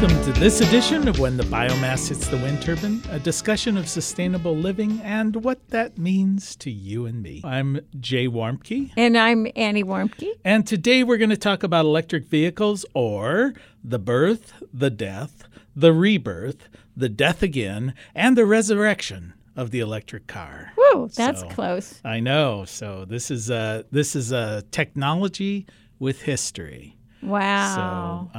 Welcome to this edition of When the Biomass Hits the Wind Turbine, a discussion of sustainable living and what that means to you and me. I'm Jay Warmke. And I'm Annie Warmke. And today we're going to talk about electric vehicles, or the birth, the death, the rebirth, the death again, and the resurrection of the electric car. Whoa, that's close. I know. So this is a technology with history. Wow.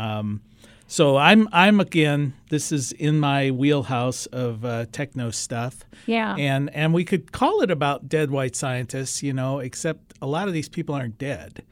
So I'm again, this is in my wheelhouse of techno stuff. Yeah. And we could call it about dead white scientists, except a lot of these people aren't dead.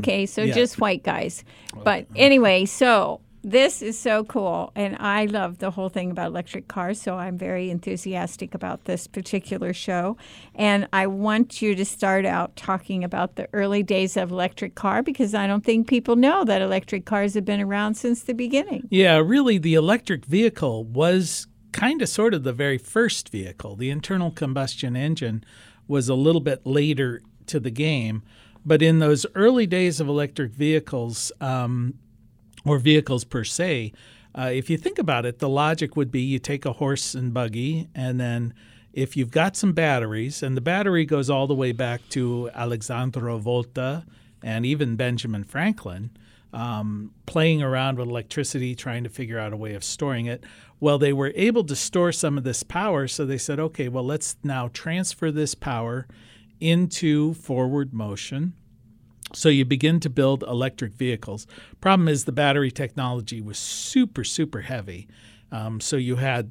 Just white guys. But anyway, so this is so cool. And I love the whole thing about electric cars. So I'm very enthusiastic about this particular show. And I want you to start out talking about the early days of electric car, because I don't think people know that electric cars have been around since the beginning. Yeah, really, the electric vehicle was kind of sort of the very first vehicle. The internal combustion engine was a little bit later to the game. But in those early days of electric vehicles, or vehicles per se, if you think about it, the logic would be you take a horse and buggy, and then if you've got some batteries, and the battery goes all the way back to Alessandro Volta and even Benjamin Franklin, playing around with electricity, trying to figure out a way of storing it. Well, they were able to store some of this power, so they said, okay, well, let's now transfer this power into forward motion. So you begin to build electric vehicles. Problem is the battery technology was super, super heavy. So you had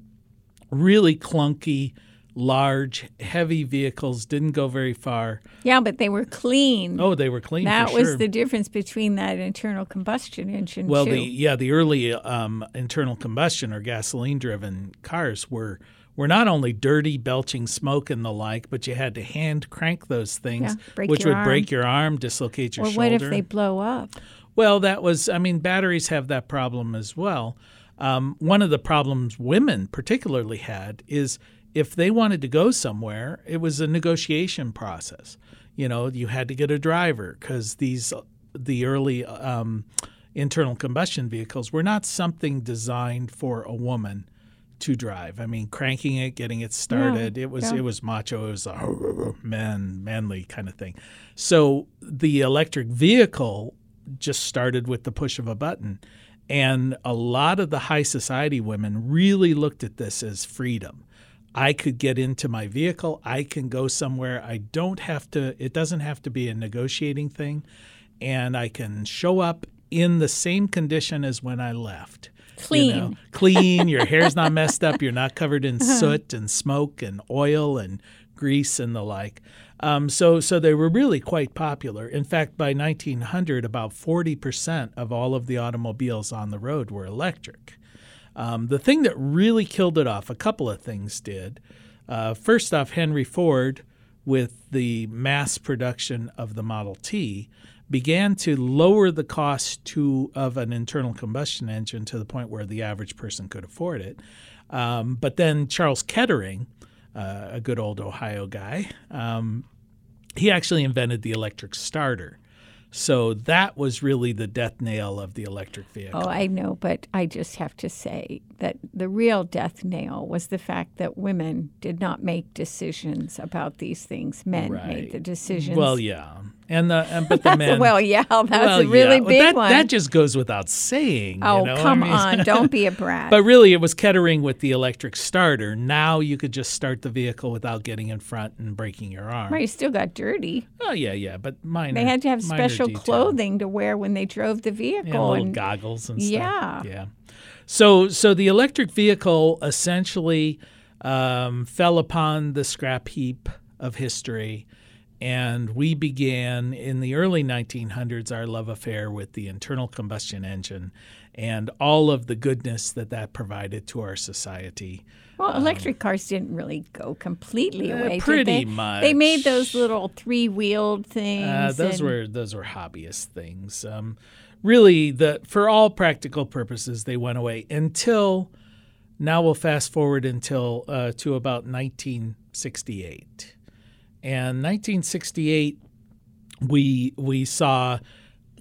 really clunky, large, heavy vehicles, didn't go very far. Yeah, but they were clean. Oh, they were clean, that for sure. That was the difference between that internal combustion engine, well, too. Well, the early internal combustion or gasoline-driven cars were not only dirty, belching smoke and the like, but you had to hand crank those things, which would break your arm, dislocate your shoulder. Or what if they blow up? Well, batteries have that problem as well. One of the problems women particularly had is if they wanted to go somewhere, it was a negotiation process. You had to get a driver because the early internal combustion vehicles were not something designed for a woman to drive. Cranking it, getting it started, it was macho. It was a manly kind of thing. So the electric vehicle just started with the push of a button. And a lot of the high society women really looked at this as freedom. I could get into my vehicle. I can go somewhere. It doesn't have to be a negotiating thing. And I can show up in the same condition as when I left. Clean. Clean. Your hair's not messed up. You're not covered in soot and smoke and oil and grease and the like. So they were really quite popular. In fact, by 1900, about 40% of all of the automobiles on the road were electric. The thing that really killed it off, a couple of things did. First off, Henry Ford, with the mass production of the Model T, began to lower the cost of an internal combustion engine to the point where the average person could afford it. But then Charles Kettering, a good old Ohio guy, he actually invented the electric starter. So that was really the death nail of the electric vehicle. Oh, I know, but I just have to say that the real death nail was the fact that women did not make decisions about these things. Men made the decisions. Well, yeah. But the men. Well, yeah, that's a really big one. That just goes without saying. Oh, come on. Don't be a brat. But really, it was Kettering with the electric starter. Now you could just start the vehicle without getting in front and breaking your arm. Well, you still got dirty. Oh, yeah, but minor. They had to have special clothing to wear when they drove the vehicle. Yeah, little goggles and stuff. Yeah. So the electric vehicle essentially fell upon the scrap heap of history. And we began in the early 1900s our love affair with the internal combustion engine and all of the goodness that provided to our society. Well, electric cars didn't really go completely away. Pretty much. They made those little three-wheeled things. Those were hobbyist things. Really, for all practical purposes, they went away until now. We'll fast forward until to about 1968. And 1968, we saw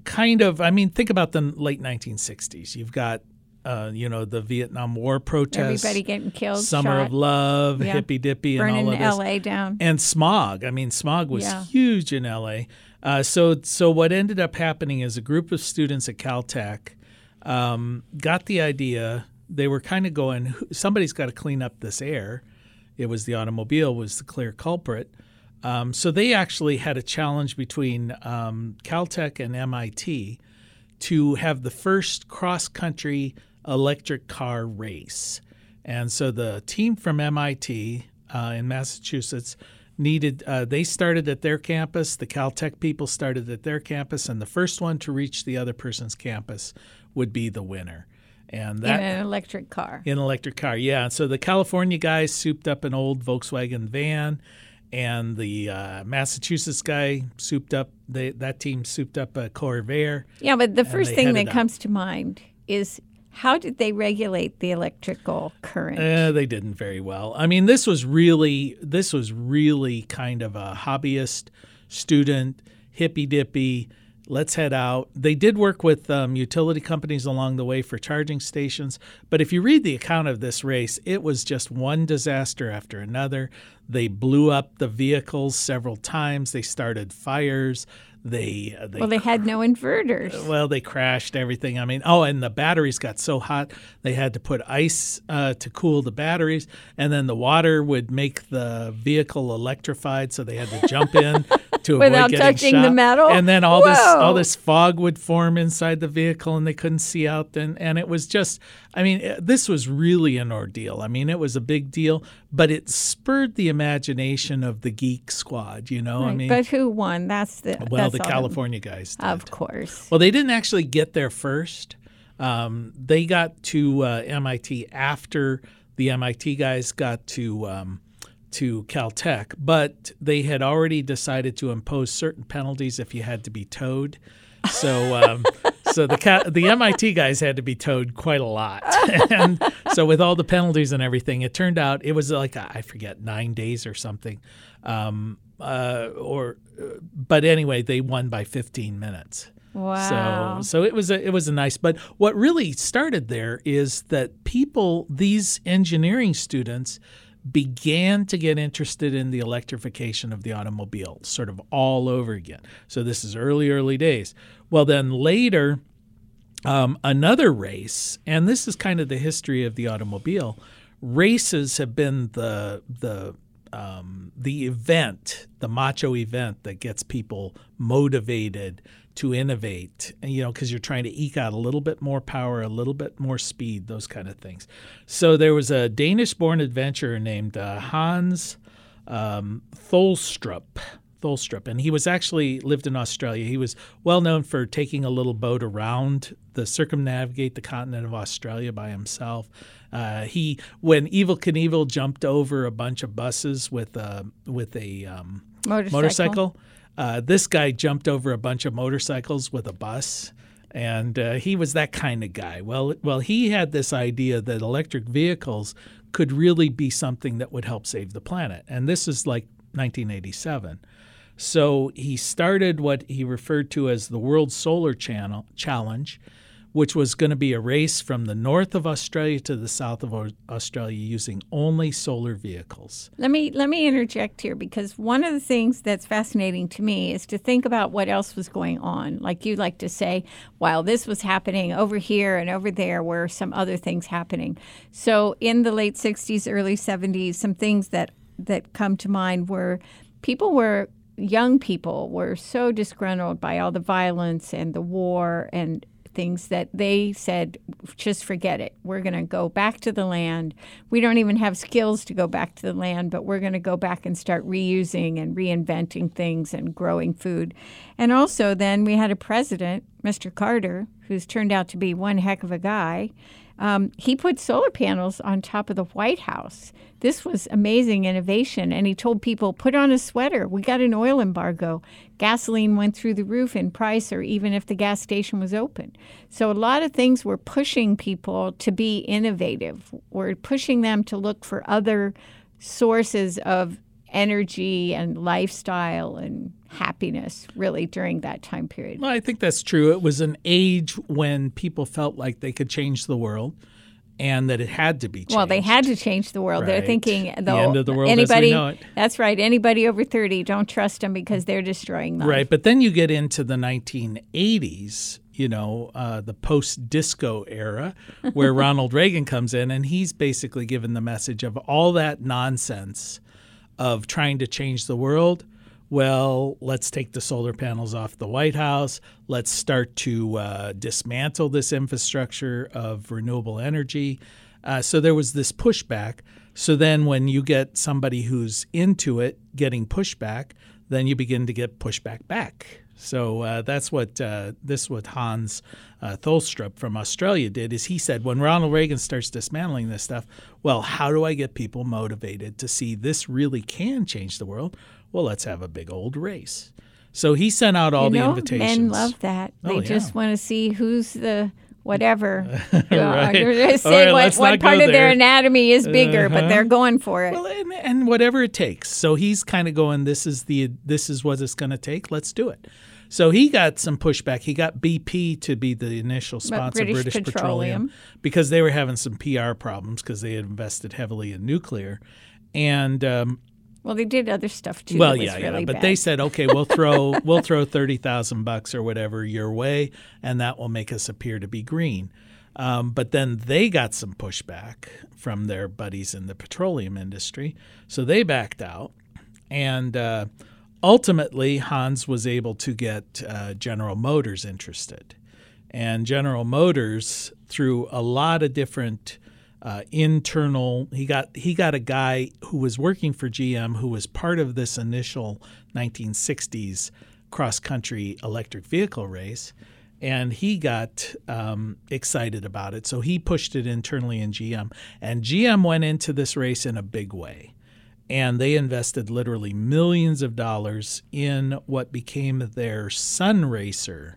think about the late 1960s. You've got the Vietnam War protests. Everybody getting killed. Summer shot. Of Love, yeah. Hippy Dippy, and all of this. Burning LA down. And smog. I mean, smog was huge in LA. So what ended up happening is a group of students at Caltech got the idea. They were kind of going, somebody's got to clean up this air. It was the automobile was the clear culprit. So they actually had a challenge between Caltech and MIT to have the first cross-country electric car race. And so the team from MIT in Massachusetts they started at their campus, the Caltech people started at their campus, and the first one to reach the other person's campus would be the winner. And that, in an electric car. In an electric car, yeah. And so the California guys souped up an old Volkswagen van, and the Massachusetts guy souped up a Corvair. Yeah, but the first thing that comes to mind is how did they regulate the electrical current? They didn't very well. I mean, this was really kind of a hobbyist, student, hippy-dippy, let's head out. They did work with utility companies along the way for charging stations. But if you read the account of this race, it was just one disaster after another. They blew up the vehicles several times. They started fires. They had no inverters. Well, they crashed everything. I mean, and the batteries got so hot, they had to put ice to cool the batteries. And then the water would make the vehicle electrified, so they had to jump in to avoid getting touching shot. The metal. And then all this fog would form inside the vehicle, and they couldn't see out. And it was just, I mean, this was really an ordeal. I mean, it was a big deal, but it spurred the imagination of the geek squad, you know? Right. I mean, but who won? The California guys did. Of course. Well, they didn't actually get there first. They got to MIT after the MIT guys got to Caltech, but they had already decided to impose certain penalties if you had to be towed. So the MIT guys had to be towed quite a lot. And so with all the penalties and everything, it turned out it was like, I forget, 9 days or something. But anyway, they won by 15 minutes. Wow. So it was a nice, but what really started there is that these engineering students began to get interested in the electrification of the automobile sort of all over again. So this is early days. Well, then later, another race, and this is kind of the history of the automobile, races have been the event, the macho event that gets people motivated to innovate, because you're trying to eke out a little bit more power, a little bit more speed, those kind of things. So there was a Danish-born adventurer named Hans Tholstrup, and he was actually lived in Australia. He was well known for taking a little boat around to circumnavigate the continent of Australia by himself. When Evel Knievel jumped over a bunch of buses with a motorcycle. This guy jumped over a bunch of motorcycles with a bus, and he was that kind of guy. Well, he had this idea that electric vehicles could really be something that would help save the planet, and this is like 1987. So he started what he referred to as the World Solar Challenge, which was going to be a race from the north of Australia to the south of Australia using only solar vehicles. Let me interject here, because one of the things that's fascinating to me is to think about what else was going on. Like you like to say, while this was happening over here and over there were some other things happening. So in the late 60s, early 70s, some things that come to mind were young people were so disgruntled by all the violence and the war and things that they said, just forget it. We're going to go back to the land. We don't even have skills to go back to the land, but we're going to go back and start reusing and reinventing things and growing food. And also then we had a president, Mr. Carter, who's turned out to be one heck of a guy. He put solar panels on top of the White House. This was amazing innovation. And he told people, put on a sweater. We got an oil embargo. Gasoline went through the roof in price, or even if the gas station was open. So a lot of things were pushing people to be innovative. We're pushing them to look for other sources of energy and lifestyle and happiness, really, during that time period. Well, I think that's true. It was an age when people felt like they could change the world and that it had to be changed. Well, they had to change the world. Right. They're thinking, though, the end of the world anybody, as we know it. That's right. Anybody over 30, don't trust them because they're destroying them. Right. But then you get into the 1980s, you know, the post-disco era where Ronald Reagan comes in, and he's basically given the message of all that nonsense of trying to change the world. Well, let's take the solar panels off the White House. Let's start to dismantle this infrastructure of renewable energy. So there was this pushback. So then when you get somebody who's into it getting pushback, then you begin to get pushback back. So that's what what Hans Tholstrup from Australia did, is he said, when Ronald Reagan starts dismantling this stuff, well, how do I get people motivated to see this really can change the world? Well, let's have a big old race. So he sent out all the invitations. Men love that. Oh, they just want to see who's the whatever. Right. Say what part of their anatomy is bigger, but they're going for it. Well, and whatever it takes. So he's kind of going, this is what it's going to take. Let's do it. So he got some pushback. He got BP to be the initial sponsor, British Petroleum, because they were having some PR problems because they had invested heavily in nuclear. And well, they did other stuff too. Well, but they said, okay, we'll throw $30,000 or whatever your way, and that will make us appear to be green. But then they got some pushback from their buddies in the petroleum industry, so they backed out, and ultimately Hans was able to get General Motors interested, and General Motors, through a lot of different internal, he got a guy who was working for GM who was part of this initial 1960s cross-country electric vehicle race, and he got excited about it. So he pushed it internally in GM, and GM went into this race in a big way, and they invested literally millions of dollars in what became their Sunracer.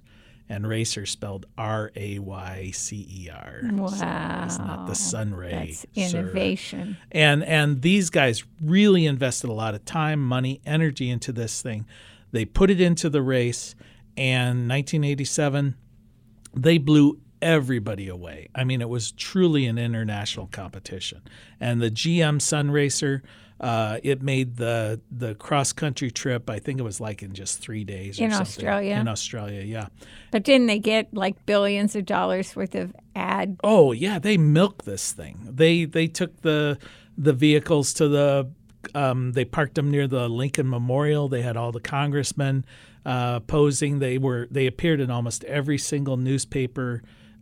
And racer spelled RAYCER. Wow. So it's not the Sunray. That's innovation. And these guys really invested a lot of time, money, energy into this thing. They put it into the race, and 1987, they blew everybody away. I mean, it was truly an international competition. And the GM Sunracer, it made the cross-country trip, I think it was like in just 3 days or something. In Australia, yeah. But didn't they get like billions of dollars worth of ad? Oh, yeah. They milked this thing. They took the vehicles to the they parked them near the Lincoln Memorial. They had all the congressmen posing. They appeared in almost every single newspaper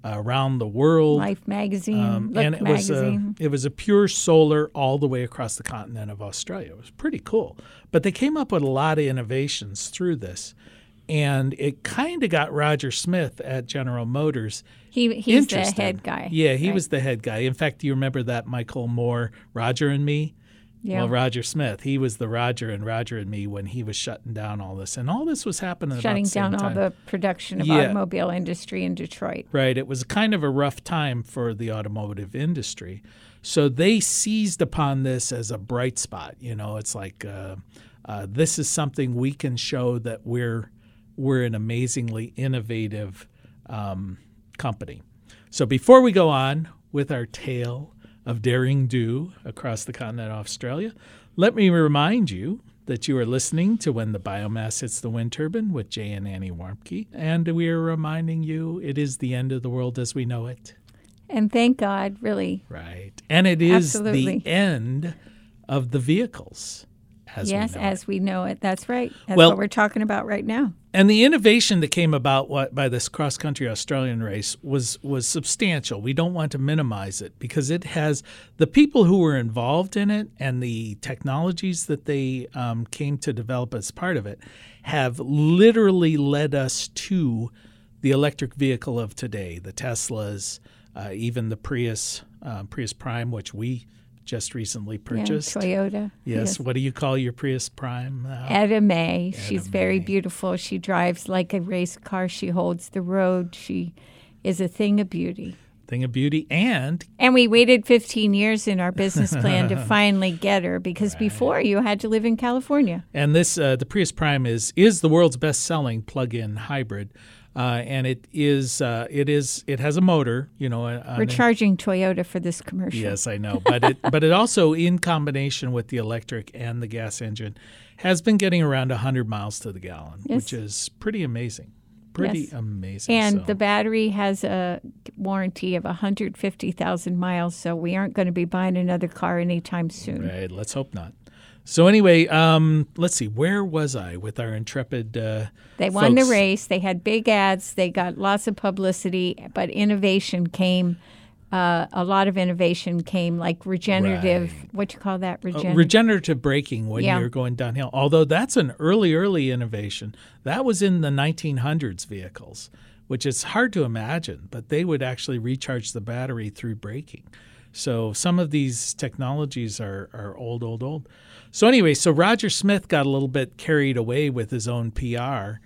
around the world. Life magazine, Look magazine. It was a pure solar all the way across the continent of Australia. It was pretty cool. But they came up with a lot of innovations through this. And it kind of got Roger Smith at General Motors. He's the head guy. Yeah, he was the head guy. In fact, do you remember that Michael Moore, Roger and Me? Yeah. Well, Roger Smith, he was the Roger in Roger and Me when he was shutting down all this. And all this was happening about the same time. All the production of automobile industry in Detroit. Right. It was kind of a rough time for the automotive industry. So they seized upon this as a bright spot. You know, it's like this is something we can show that we're an amazingly innovative company. So before we go on with our tale of daring do across the continent of Australia, let me remind you that you are listening to When the Biomass Hits the Wind Turbine with Jay and Annie Warmke, and we are reminding you it is the end of the world as we know it. And thank God, really. Right. And it is the end of the vehicles as we know it. That's right. That's what we're talking about right now. And the innovation that came about by this cross-country Australian race was substantial. We don't want to minimize it because it has the people who were involved in it and the technologies that they came to develop as part of it have literally led us to the electric vehicle of today, the Teslas, even the Prius Prime, which we just recently purchased. Yeah, Toyota. Yes. What do you call your Prius Prime? Edna Mae. She's very beautiful. She drives like a race car. She holds the road. She is a thing of beauty. Thing of beauty. And we waited 15 years in our business plan to finally get her, because right. Before you had to live in California. And this the Prius Prime is the world's best-selling plug-in hybrid. And it has a motor, you know. We're charging Toyota for this commercial. Yes, I know. But it also, in combination with the electric and the gas engine, has been getting around 100 miles to the gallon, yes. Which is pretty amazing. Amazing. And the battery has a warranty of 150,000 miles, so we aren't going to be buying another car anytime soon. Right. Let's hope not. So anyway, let's see. Where was I with our intrepid They won folks? The race. They had big ads. They got lots of publicity, but innovation came. A lot of innovation came, like regenerative, right. What you call that? Regenerative braking when you're going downhill. Although that's an early innovation. That was in the 1900s vehicles, which is hard to imagine, but they would actually recharge the battery through braking. So some of these technologies are old. So anyway, Roger Smith got a little bit carried away with his own PR,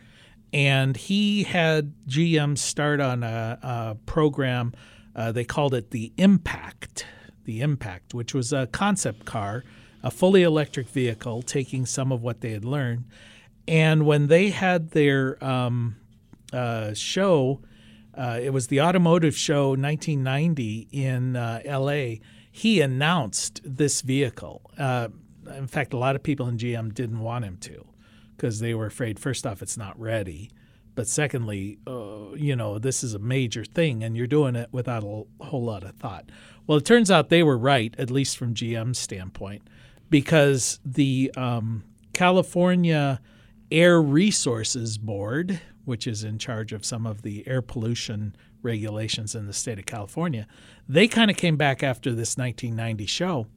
and he had GM start on a program. They called it the Impact, which was a concept car, a fully electric vehicle, taking some of what they had learned. And when they had their show, it was the automotive show 1990 in L.A., he announced this vehicle. In fact, a lot of people in GM didn't want him to, because they were afraid, first off, it's not ready. But secondly, this is a major thing, and you're doing it without a whole lot of thought. Well, it turns out they were right, at least from GM's standpoint, because the California Air Resources Board, which is in charge of some of the air pollution regulations in the state of California, they kind of came back after this 1990 show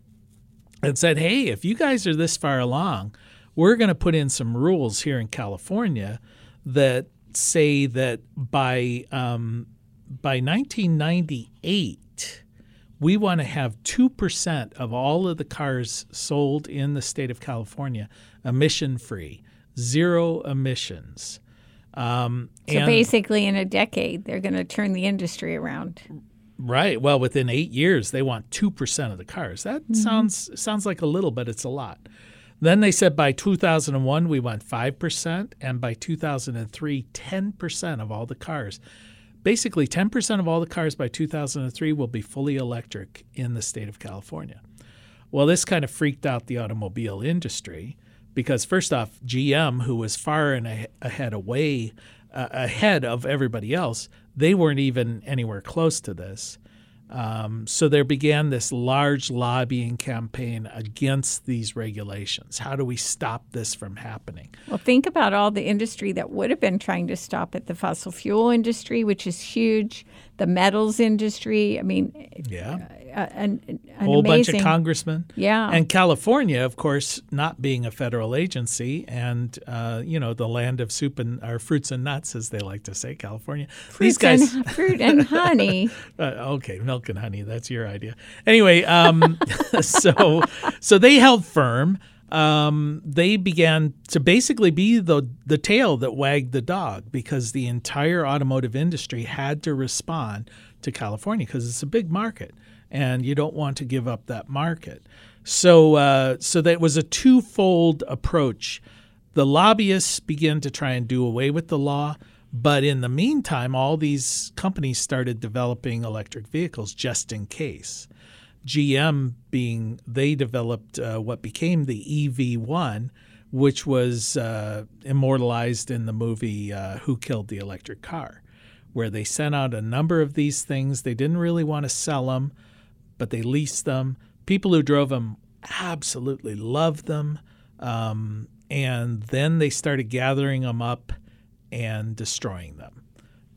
and said, hey, if you guys are this far along, we're going to put in some rules here in California that say that by 1998, we want to have 2% of all of the cars sold in the state of California emission-free, zero emissions. So basically in a decade, they're going to turn the industry around. Right. Well, within 8 years, they want 2% of the cars. That sounds like a little, but it's a lot. Then they said by 2001, we want 5%, and by 2003, 10% of all the cars. Basically, 10% of all the cars by 2003 will be fully electric in the state of California. Well, this kind of freaked out the automobile industry because, first off, GM, who was far and ahead of everybody else, they weren't even anywhere close to this. So there began this large lobbying campaign against these regulations. How do we stop this from happening? Well, think about all the industry that would have been trying to stop it. The fossil fuel industry, which is huge, the metals industry. I mean, a whole bunch of congressmen. Yeah. And California, of course, not being a federal agency and, the land of soup and or fruits and nuts, as they like to say, California. Fruit and honey. Okay. Milk and honey. That's your idea. Anyway, so they held firm. They began to basically be the tail that wagged the dog because the entire automotive industry had to respond to California because it's a big market and you don't want to give up that market. So that was a twofold approach. The lobbyists began to try and do away with the law. But in the meantime, all these companies started developing electric vehicles just in case. GM they developed what became the EV1, which was immortalized in the movie Who Killed the Electric Car, where they sent out a number of these things. They didn't really want to sell them, but they leased them. People who drove them absolutely loved them. And then they started gathering them up and destroying them.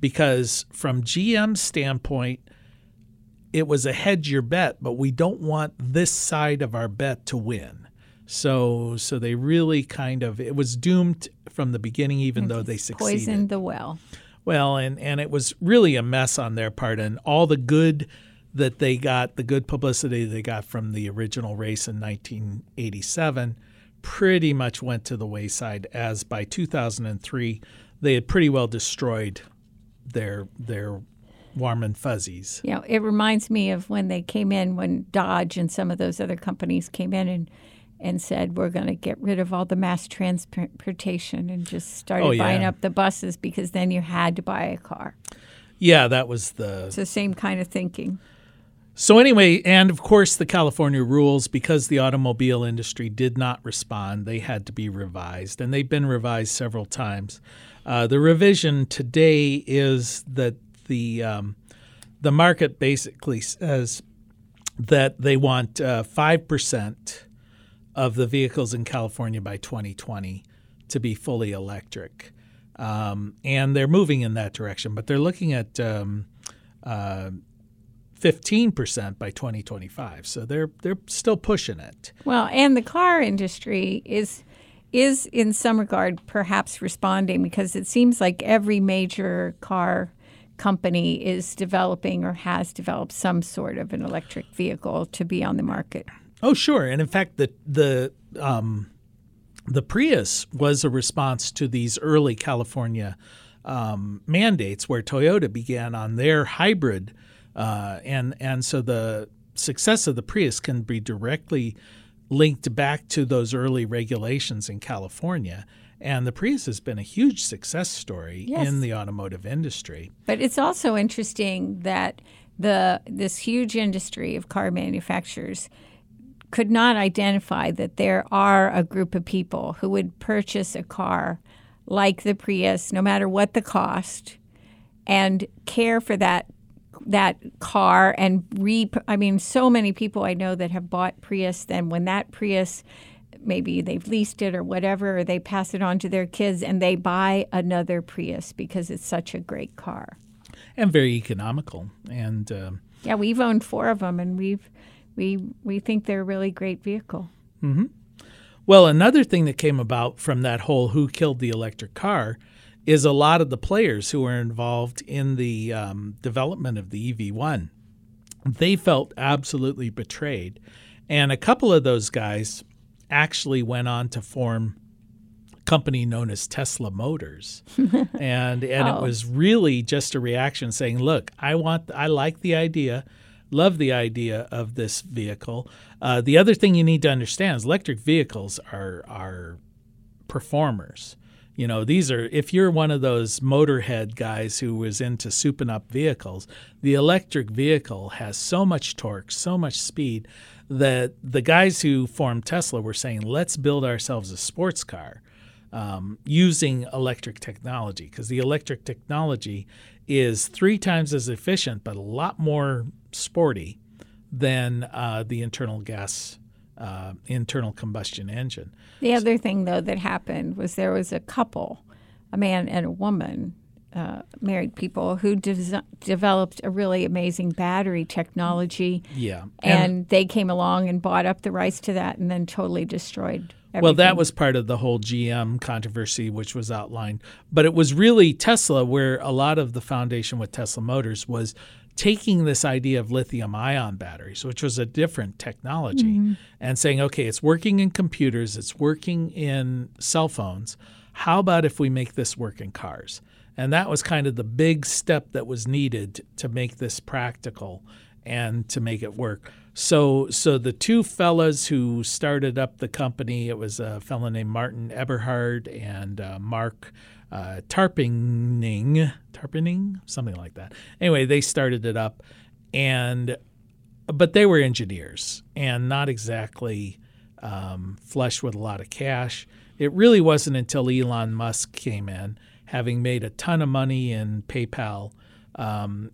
Because from GM's standpoint, it was a hedge your bet, but we don't want this side of our bet to win. So they really it was doomed from the beginning, even though they succeeded. Poisoned the well. Well, and it was really a mess on their part. And all the good that they got, the good publicity they got from the original race in 1987, pretty much went to the wayside as by 2003, they had pretty well destroyed their warm and fuzzies. Yeah, it reminds me of when they came in, when Dodge and some of those other companies came in and said, we're going to get rid of all the mass transportation, and just started buying up the buses, because then you had to buy a car. Yeah, that was the... It's the same kind of thinking. So anyway, and of course the California rules, because the automobile industry did not respond, they had to be revised, and they've been revised several times. The revision today is that the market basically says that they want 5% of the vehicles in California by 2020 to be fully electric. And they're moving in that direction, but they're looking at 15% by 2025. So they're still pushing it. Well, and the car industry is in some regard perhaps responding, because it seems like every major car company is developing or has developed some sort of an electric vehicle to be on the market. Oh, sure. And in fact, the Prius was a response to these early California mandates, where Toyota began on their hybrid, and so the success of the Prius can be directly linked back to those early regulations in California. And the Prius has been a huge success story in the automotive industry. But it's also interesting that this huge industry of car manufacturers could not identify that there are a group of people who would purchase a car like the Prius, no matter what the cost, and care for that car. And so many people I know that have bought Prius, then when that Prius, maybe they've leased it or whatever, or they pass it on to their kids, and they buy another Prius because it's such a great car. And very economical. And yeah, we've owned 4 of them, and we think they're a really great vehicle. Mm-hmm. Well, another thing that came about from that whole Who Killed the Electric Car is a lot of the players who were involved in the development of the EV1. They felt absolutely betrayed. And a couple of those guys actually went on to form a company known as Tesla Motors. and it was really just a reaction saying, look, I like the idea. Love the idea of this vehicle. The other thing you need to understand is electric vehicles are performers. You know, these are, if you're one of those motorhead guys who was into souping up vehicles, the electric vehicle has so much torque, so much speed, that the guys who formed Tesla were saying, let's build ourselves a sports car using electric technology, because the electric technology is 3 times as efficient but a lot more sporty than the internal combustion engine. The other thing, though, that happened was there was a couple, a man and a woman, married people, who developed a really amazing battery technology. Yeah. And they came along and bought up the rights to that and then totally destroyed everything. Well, that was part of the whole GM controversy, which was outlined. But it was really Tesla where a lot of the foundation with Tesla Motors was taking this idea of lithium-ion batteries, which was a different technology, mm-hmm. and saying, okay, it's working in computers, it's working in cell phones. How about if we make this work in cars? And that was kind of the big step that was needed to make this practical and to make it work. So the 2 fellas who started up the company, it was a fellow named Martin Eberhard and Mark Tarpening, something like that. Anyway, they started it up, but they were engineers and not exactly flush with a lot of cash. It really wasn't until Elon Musk came in, having made a ton of money in PayPal.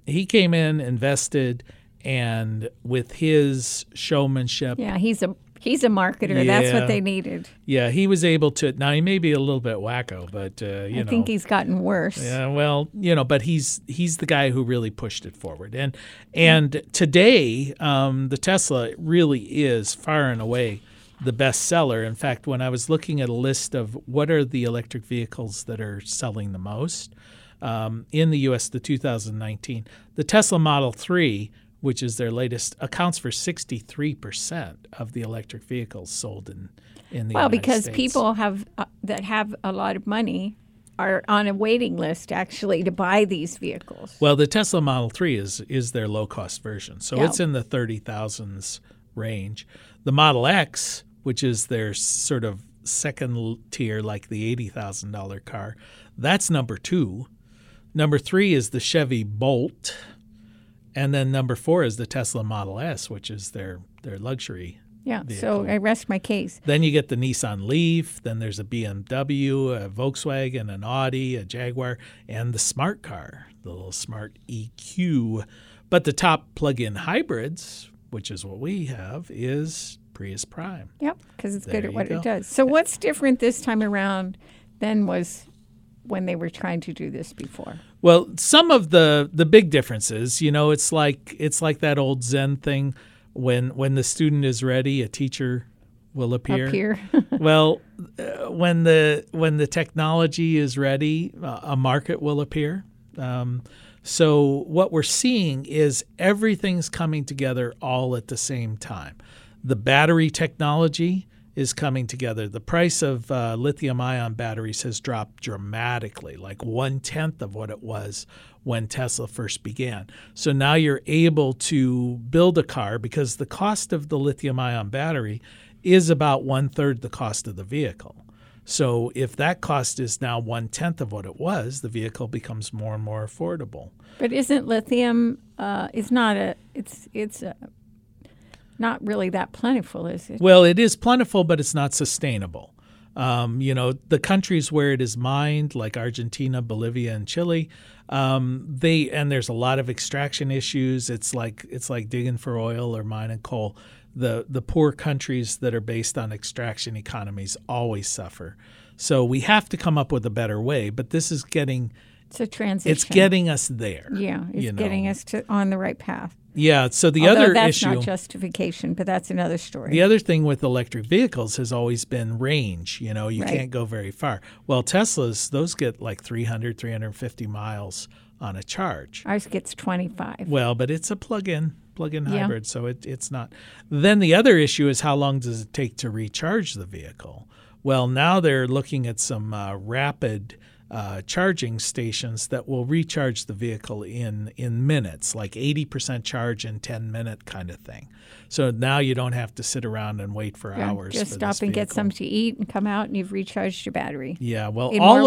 He came in, invested, and with his showmanship. Yeah, he's a marketer. Yeah, that's what they needed. Yeah, he was able to. Now, he may be a little bit wacko, but, I think he's gotten worse. Yeah, well, but he's the guy who really pushed it forward. And today, the Tesla really is far and away the best seller. In fact, when I was looking at a list of what are the electric vehicles that are selling the most in the U.S., the 2019, the Tesla Model 3, which is their latest, accounts for 63% of the electric vehicles sold in the United States. Well, because people that have a lot of money are on a waiting list, actually, to buy these vehicles. Well, the Tesla Model 3 is their low-cost version, so it's in the 30,000s range. The Model X, which is their sort of second tier, like the $80,000 car, that's number 2. Number 3 is the Chevy Bolt, and then number 4 is the Tesla Model S, which is their luxury vehicle. So I rest my case. Then you get the Nissan Leaf, then there's a BMW, a Volkswagen, an Audi, a Jaguar, and the smart car, the little smart EQ. But the top plug-in hybrids, which is what we have, is Prius Prime. Yep, because it's good at what it does. So what's different this time around than was when they were trying to do this before? Well, some of the big differences, it's like that old Zen thing. When the student is ready, a teacher will appear. Well, when the technology is ready, a market will appear. So what we're seeing is everything's coming together all at the same time. The battery technology is coming together. The price of lithium-ion batteries has dropped dramatically, like 1/10 of what it was when Tesla first began. So now you're able to build a car because the cost of the lithium-ion battery is about 1/3 the cost of the vehicle. So if that cost is now 1/10 of what it was, the vehicle becomes more and more affordable. But isn't lithium? It's not really that plentiful, is it? Well, it is plentiful, but it's not sustainable. The countries where it is mined, like Argentina, Bolivia, and Chile, there's a lot of extraction issues. It's like digging for oil or mining coal. The poor countries that are based on extraction economies always suffer. So we have to come up with a better way, but this is it's a transition. It's getting us there. Yeah, it's getting us on the right path. Yeah, so that's not justification, but that's another story. The other thing with electric vehicles has always been range. You can't go very far. Well, Teslas, those get like 300, 350 miles on a charge. Ours gets 25. Well, but it's a plug-in hybrid, so it's not. Then the other issue is how long does it take to recharge the vehicle? Well, now they're looking at some rapid charging stations that will recharge the vehicle in minutes, like 80% charge in 10-minute kind of thing. So now you don't have to sit around and wait for hours. Just stop and get something to eat and come out, and you've recharged your battery. Yeah, well, all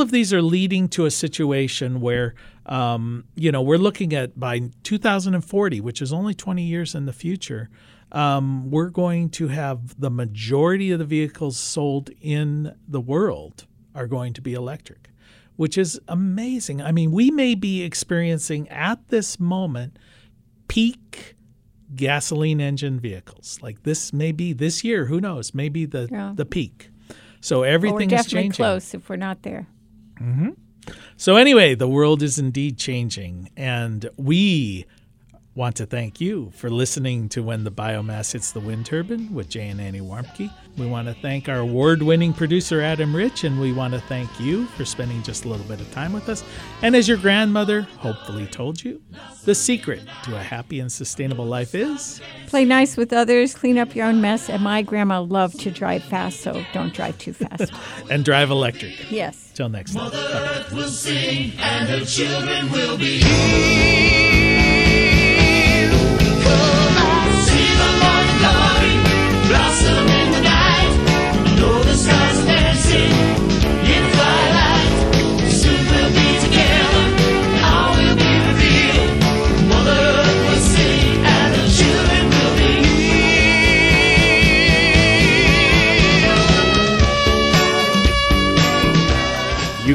of these are leading to a situation where we're looking at by 2040, which is only 20 years in the future. We're going to have the majority of the vehicles sold in the world are going to be electric, which is amazing. I mean, we may be experiencing at this moment peak gasoline engine vehicles. Like this may be this year, who knows, maybe the peak. So everything is changing. We're definitely close if we're not there. Mm-hmm. So anyway, the world is indeed changing, and we want to thank you for listening to When the Biomass Hits the Wind Turbine with Jay and Annie Warmke. We want to thank our award-winning producer, Adam Rich, and we want to thank you for spending just a little bit of time with us. And as your grandmother hopefully told you, the secret to a happy and sustainable life is... play nice with others, clean up your own mess, and my grandma loved to drive fast, so don't drive too fast. And drive electric. Yes. Till next time. Mother Earth will sing, and her children will be healed. Come out, see the Lord glory, blossom in the night. Know the stars are dancing in twilight. Soon we'll be together, all will be revealed. Mother Earth will sing, and her children will be healed. You